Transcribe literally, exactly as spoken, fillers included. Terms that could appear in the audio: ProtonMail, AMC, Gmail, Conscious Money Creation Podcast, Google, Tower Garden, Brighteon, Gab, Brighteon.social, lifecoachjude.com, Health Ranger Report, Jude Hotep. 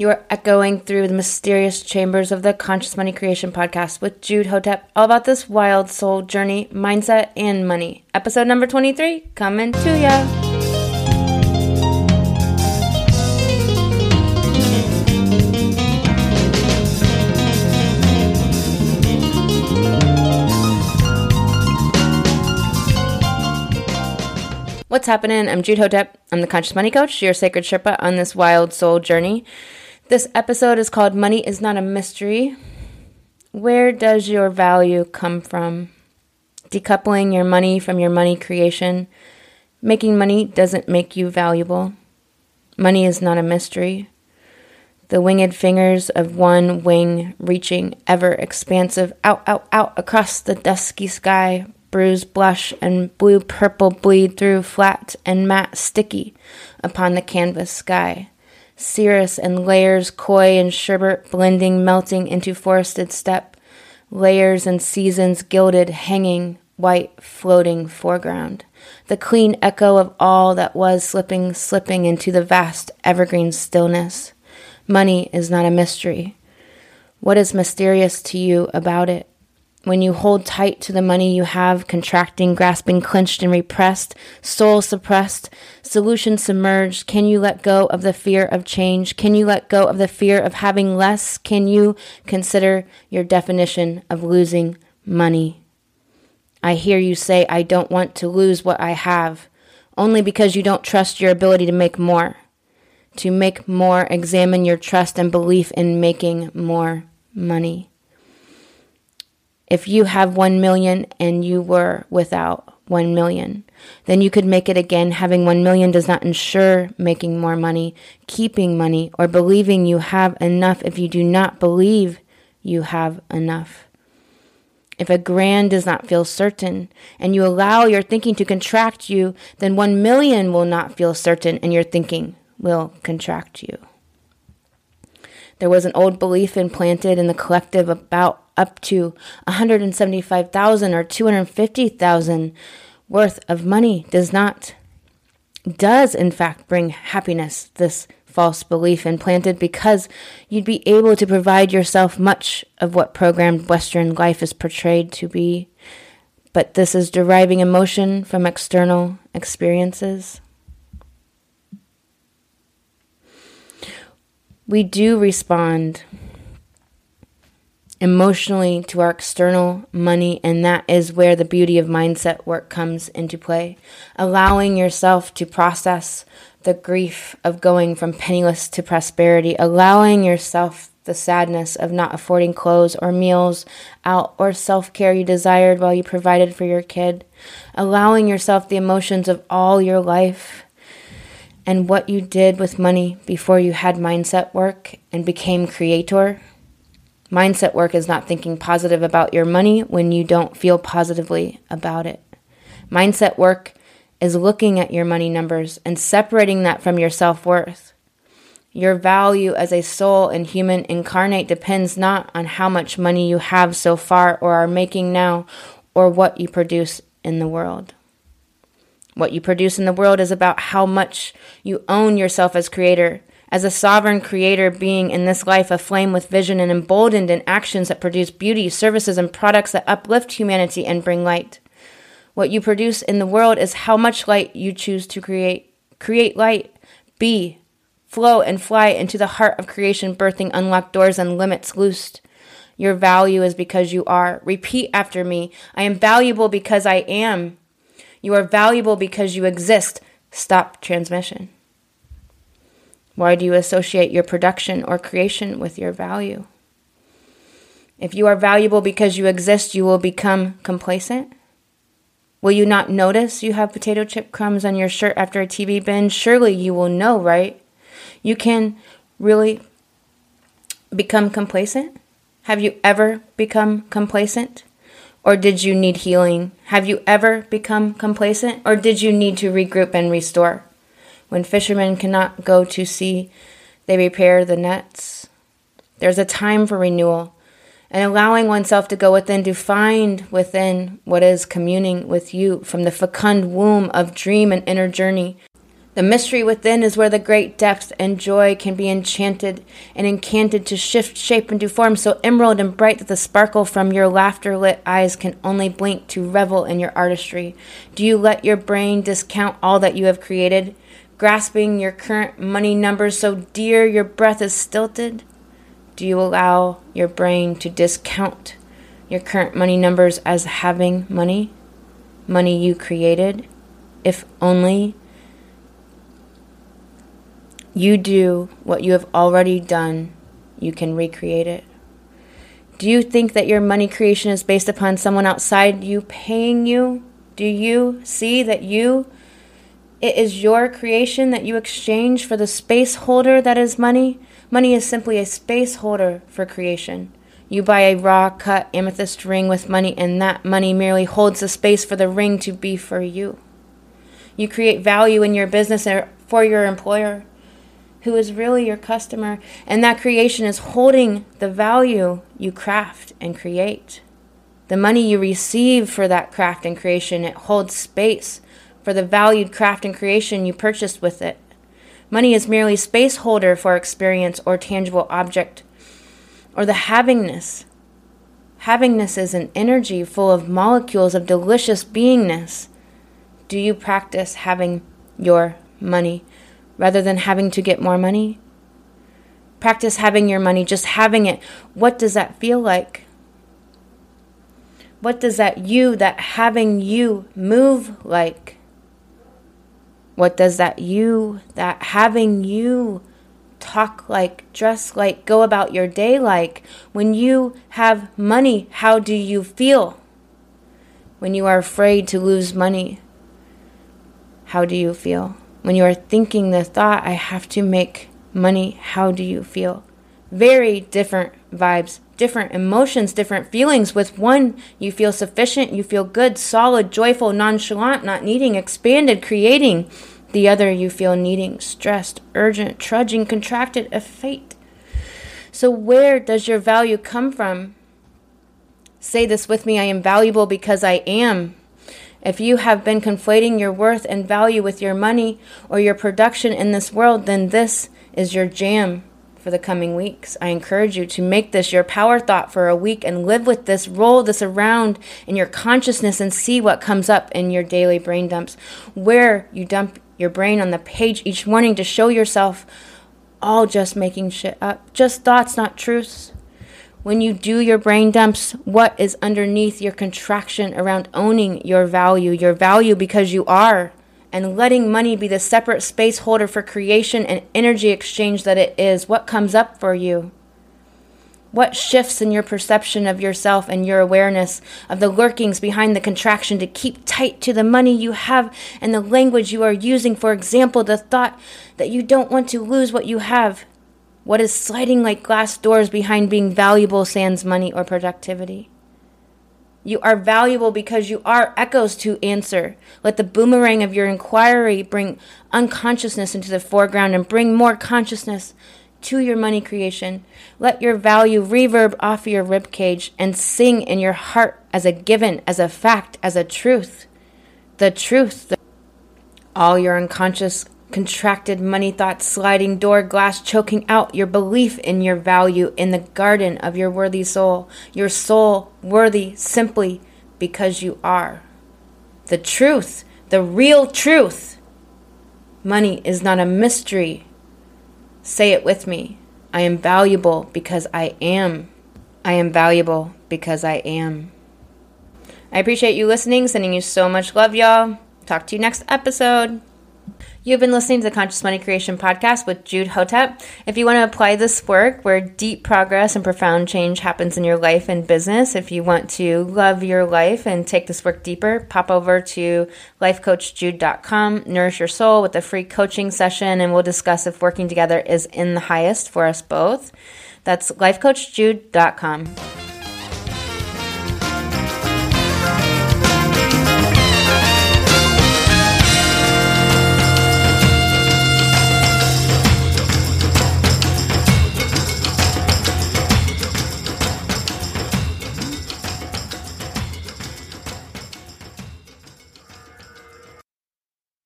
You are echoing through the mysterious chambers of the Conscious Money Creation Podcast with Jude Hotep, all about this wild soul journey, mindset, and money. Episode number twenty-three, coming to ya. What's happening? I'm Jude Hotep. I'm the Conscious Money Coach, your sacred Sherpa on this wild soul journey. This episode is called Money is Not a Mystery. Where does your value come from? Decoupling your money from your money creation. Making money doesn't make you valuable. Money is not a mystery. The winged fingers of one wing reaching ever expansive out, out, out across the dusky sky. Bruise, blush, and blue-purple bleed through flat and matte sticky upon the canvas sky. Cirrus and layers, koi and sherbet blending, melting into forested steppe, layers and seasons gilded, hanging, white, floating foreground. The clean echo of all that was slipping, slipping into the vast evergreen stillness. Money is not a mystery. What is mysterious to you about it? When you hold tight to the money you have, contracting, grasping, clenched and repressed, soul suppressed, solution submerged, can you let go of the fear of change? Can you let go of the fear of having less? Can you consider your definition of losing money? I hear you say, I don't want to lose what I have, only because you don't trust your ability to make more. To make more, examine your trust and belief in making more money. If you have one million and you were without one million, then you could make it again. Having one million does not ensure making more money, keeping money, or believing you have enough if you do not believe you have enough. If a grand does not feel certain and you allow your thinking to contract you, then one million will not feel certain and your thinking will contract you. There was an old belief implanted in the collective about up to one hundred seventy-five thousand dollars or two hundred fifty thousand dollars worth of money does not, does in fact bring happiness, this false belief implanted, because you'd be able to provide yourself much of what programmed Western life is portrayed to be. But this is deriving emotion from external experiences. We do respond emotionally to our external money, and that is where the beauty of mindset work comes into play. Allowing yourself to process the grief of going from penniless to prosperity, allowing yourself the sadness of not affording clothes or meals out or self-care you desired while you provided for your kid, allowing yourself the emotions of all your life and what you did with money before you had mindset work and became creator. Mindset work is not thinking positive about your money when you don't feel positively about it. Mindset work is looking at your money numbers and separating that from your self-worth. Your value as a soul and human incarnate depends not on how much money you have so far or are making now or what you produce in the world. What you produce in the world is about how much you own yourself as creator, as a sovereign creator being in this life aflame with vision and emboldened in actions that produce beauty, services, and products that uplift humanity and bring light. What you produce in the world is how much light you choose to create. Create light, be, flow, and fly into the heart of creation, birthing unlocked doors and limits loosed. Your value is because you are. Repeat after me. I am valuable because I am. You are valuable because you exist. Stop transmission. Why do you associate your production or creation with your value? If you are valuable because you exist, you will become complacent. Will you not notice you have potato chip crumbs on your shirt after a T V binge? Surely you will know, right? You can really become complacent. Have you ever become complacent? Or did you need healing? Have you ever become complacent? Or did you need to regroup and restore? When fishermen cannot go to sea, they repair the nets. There's a time for renewal and allowing oneself to go within to find within what is communing with you from the fecund womb of dream and inner journey. The mystery within is where the great depths and joy can be enchanted and incanted to shift shape into form so emerald and bright that the sparkle from your laughter-lit eyes can only blink to revel in your artistry. Do you let your brain discount all that you have created, grasping your current money numbers so dear your breath is stilted? Do you allow your brain to discount your current money numbers as having money, money you created, if only you do what you have already done, you can recreate it. Do you think that your money creation is based upon someone outside you paying you? Do you see that you, it is your creation that you exchange for the space holder that is money? Money is simply a space holder for creation. You buy a raw cut amethyst ring with money, and that money merely holds the space for the ring to be for you. You create value in your business for your employer, who is really your customer, and that creation is holding the value you craft and create. The money you receive for that craft and creation, it holds space for the valued craft and creation you purchased with it. Money is merely space holder for experience or tangible object, or the havingness. Havingness is an energy full of molecules of delicious beingness. Do you practice having your money rather than having to get more money? Practice having your money, just having it. What does that feel like? What does that you, that having you, move like? What does that you, that having you, talk like, dress like, go about your day like? When you have money, how do you feel? When you are afraid to lose money, how do you feel? When you are thinking the thought, I have to make money, how do you feel? Very different vibes, different emotions, different feelings. With one, you feel sufficient, you feel good, solid, joyful, nonchalant, not needing, expanded, creating. The other, you feel needing, stressed, urgent, trudging, contracted, effete. So where does your value come from? Say this with me, I am valuable because I am. If you have been conflating your worth and value with your money or your production in this world, then this is your jam for the coming weeks. I encourage you to make this your power thought for a week and live with this, roll this around in your consciousness and see what comes up in your daily brain dumps, where you dump your brain on the page each morning to show yourself all just making shit up, just thoughts, not truths. When you do your brain dumps, what is underneath your contraction around owning your value, your value because you are, and letting money be the separate space holder for creation and energy exchange that it is? What comes up for you? What shifts in your perception of yourself and your awareness of the lurkings behind the contraction to keep tight to the money you have and the language you are using? For example, the thought that you don't want to lose what you have. What is sliding like glass doors behind being valuable sans money or productivity? You are valuable because you are echoes to answer. Let the boomerang of your inquiry bring unconsciousness into the foreground and bring more consciousness to your money creation. Let your value reverb off your ribcage and sing in your heart as a given, as a fact, as a truth. The truth. The- All your unconscious contracted money thoughts, sliding door glass, choking out your belief in your value in the garden of your worthy soul. Your soul worthy simply because you are. The truth, the real truth. Money is not a mystery. Say it with me. I am valuable because I am. I am valuable because I am. I appreciate you listening. Sending you so much love, y'all. Talk to you next episode. You've been listening to the Conscious Money Creation Podcast with Jude Hotep. If you want to apply this work where deep progress and profound change happens in your life and business, if you want to love your life and take this work deeper, pop over to life coach jude dot com, nourish your soul with a free coaching session, and we'll discuss if working together is in the highest for us both. That's life coach jude dot com.